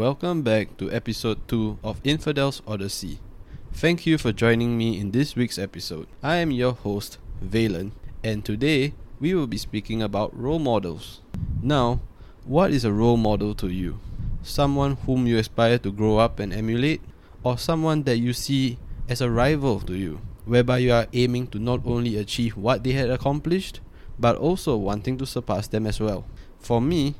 Welcome back to episode 2 of Infidel's Odyssey. Thank you for joining me in this week's episode. I am your host, Valen, and today we will be speaking about role models. Now, what is a role model to you? Someone whom you aspire to grow up and emulate, or someone that you see as a rival to you, whereby you are aiming to not only achieve what they had accomplished, but also wanting to surpass them as well. For me,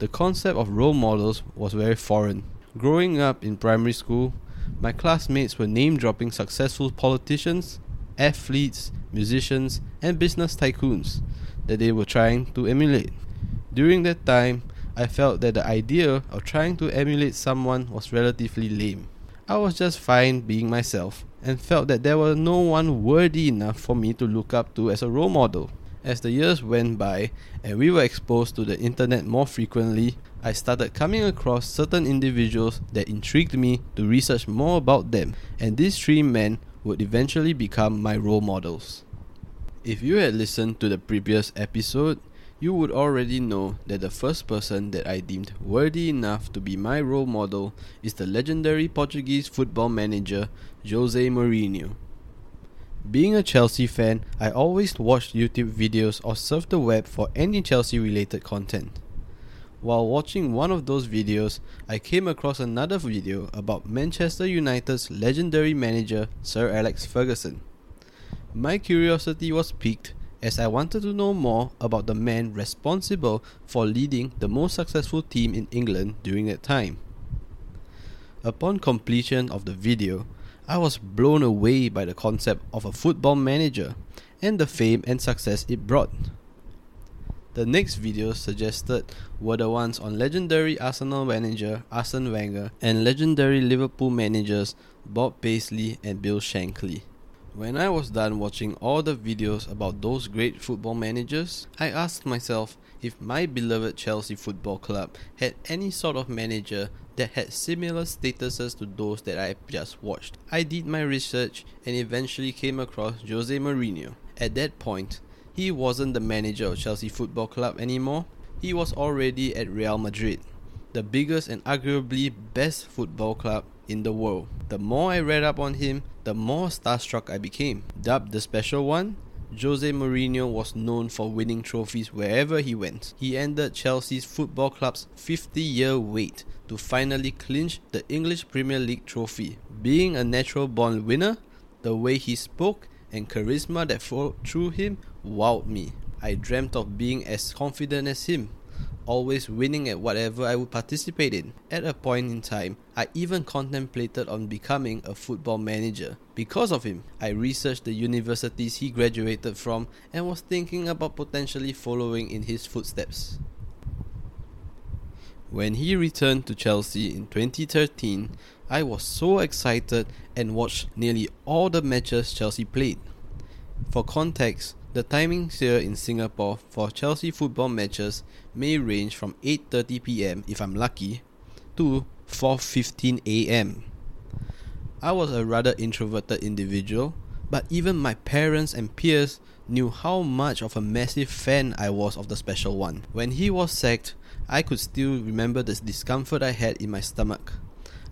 the concept of role models was very foreign. Growing up in primary school, my classmates were name-dropping successful politicians, athletes, musicians, and business tycoons that they were trying to emulate. During that time, I felt that the idea of trying to emulate someone was relatively lame. I was just fine being myself and felt that there was no one worthy enough for me to look up to as a role model. As the years went by and we were exposed to the internet more frequently, I started coming across certain individuals that intrigued me to research more about them, and these three men would eventually become my role models. If you had listened to the previous episode, you would already know that the first person that I deemed worthy enough to be my role model is the legendary Portuguese football manager Jose Mourinho. Being a Chelsea fan, I always watched YouTube videos or surfed the web for any Chelsea-related content. While watching one of those videos, I came across another video about Manchester United's legendary manager Sir Alex Ferguson. My curiosity was piqued as I wanted to know more about the man responsible for leading the most successful team in England during that time. Upon completion of the video, I was blown away by the concept of a football manager and the fame and success it brought. The next videos suggested were the ones on legendary Arsenal manager Arsene Wenger and legendary Liverpool managers Bob Paisley and Bill Shankly. When I was done watching all the videos about those great football managers, I asked myself if my beloved Chelsea Football Club had any sort of manager that had similar statuses to those that I just watched. I did my research and eventually came across Jose Mourinho. At that point, he wasn't the manager of Chelsea Football Club anymore. He was already at Real Madrid, the biggest and arguably best football club in the world. The more I read up on him, the more starstruck I became. Dubbed the Special One, Jose Mourinho was known for winning trophies wherever he went. He ended Chelsea's football club's 50-year wait to finally clinch the English Premier League trophy. Being a natural-born winner, the way he spoke and charisma that flowed through him wowed me. I dreamt of being as confident as him, always winning at whatever I would participate in. At a point in time, I even contemplated on becoming a football manager. Because of him, I researched the universities he graduated from and was thinking about potentially following in his footsteps. When he returned to Chelsea in 2013, I was so excited and watched nearly all the matches Chelsea played. For context, the timings here in Singapore for Chelsea football matches may range from 8:30 p.m. if I'm lucky to 4:15 a.m. I was a rather introverted individual, but even my parents and peers knew how much of a massive fan I was of the Special One. When he was sacked, I could still remember the discomfort I had in my stomach.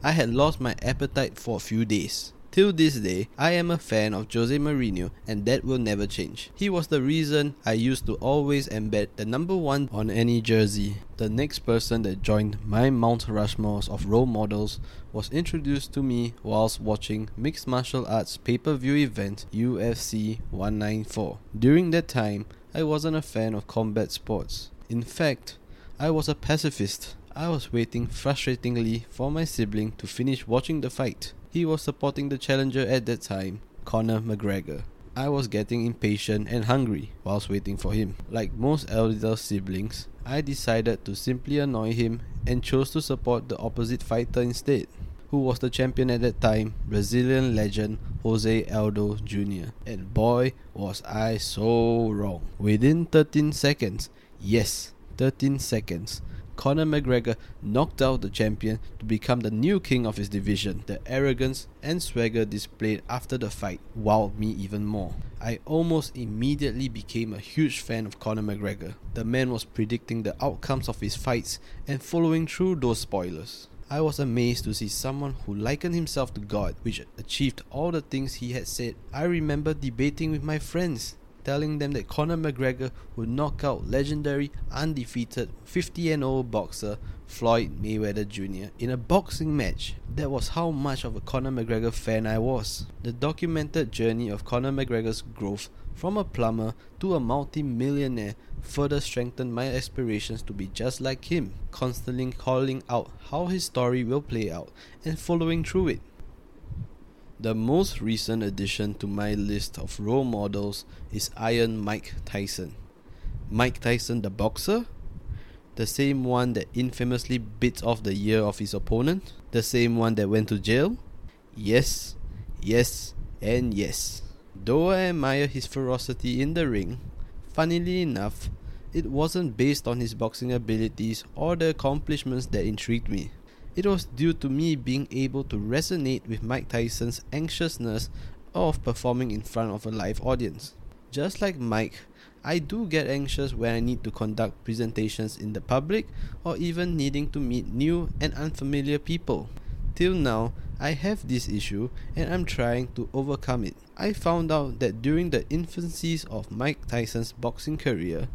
I had lost my appetite for a few days. Till this day, I am a fan of Jose Mourinho, and that will never change. He was the reason I used to always embed the number 1 on any jersey. The next person that joined my Mount Rushmore of role models was introduced to me whilst watching mixed martial arts pay-per-view event UFC 194. During that time, I wasn't a fan of combat sports. In fact, I was a pacifist. I was waiting frustratingly for my sibling to finish watching the fight. He was supporting the challenger at that time, Conor McGregor. I was getting impatient and hungry whilst waiting for him. Like most elder siblings, I decided to simply annoy him and chose to support the opposite fighter instead, who was the champion at that time, Brazilian legend Jose Aldo Jr. And boy, was I so wrong. Within 13 seconds, yes, 13 seconds, Conor McGregor knocked out the champion to become the new king of his division. The arrogance and swagger displayed after the fight wowed me even more. I almost immediately became a huge fan of Conor McGregor. The man was predicting the outcomes of his fights and following through those spoilers. I was amazed to see someone who likened himself to God, which achieved all the things he had said. I remember debating with my friends, telling them that Conor McGregor would knock out legendary, undefeated, 50-and-0 boxer Floyd Mayweather Jr. in a boxing match. That was how much of a Conor McGregor fan I was. The documented journey of Conor McGregor's growth from a plumber to a multi-millionaire further strengthened my aspirations to be just like him, constantly calling out how his story will play out and following through it. The most recent addition to my list of role models is Iron Mike Tyson. Mike Tyson the boxer? The same one that infamously bit off the ear of his opponent? The same one that went to jail? Yes, yes, and yes. Though I admire his ferocity in the ring, funnily enough, it wasn't based on his boxing abilities or the accomplishments that intrigued me. It was due to me being able to resonate with Mike Tyson's anxiousness of performing in front of a live audience. Just like Mike, I do get anxious when I need to conduct presentations in the public or even needing to meet new and unfamiliar people. Till now, I have this issue and I'm trying to overcome it. I found out that during the infancies of Mike Tyson's boxing career,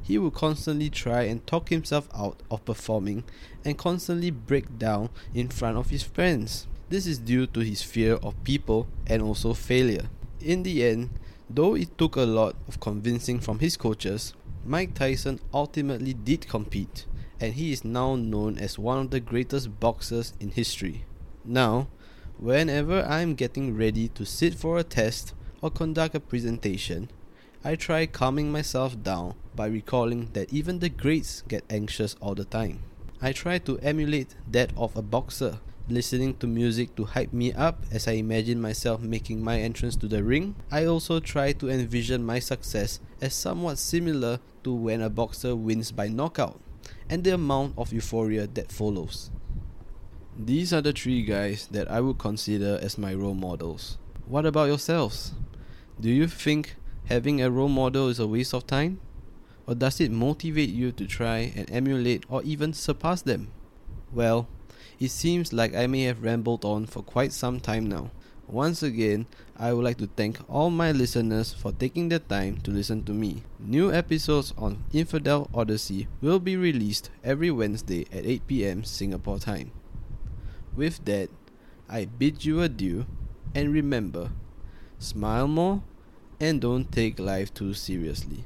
he would constantly try and talk himself out of performing and constantly break down in front of his friends. This is due to his fear of people and also failure. In the end, though it took a lot of convincing from his coaches, Mike Tyson ultimately did compete, and he is now known as one of the greatest boxers in history. Now, whenever I am getting ready to sit for a test or conduct a presentation, I try calming myself down by recalling that even the greats get anxious all the time. I try to emulate that of a boxer, listening to music to hype me up as I imagine myself making my entrance to the ring. I also try to envision my success as somewhat similar to when a boxer wins by knockout, and the amount of euphoria that follows. These are the three guys that I would consider as my role models. What about yourselves? Do you think having a role model is a waste of time? Or does it motivate you to try and emulate or even surpass them? Well, it seems like I may have rambled on for quite some time now. Once again, I would like to thank all my listeners for taking the time to listen to me. New episodes on Infidel's Odyssey will be released every Wednesday at 8 p.m. Singapore time. With that, I bid you adieu, and remember, smile more, and don't take life too seriously.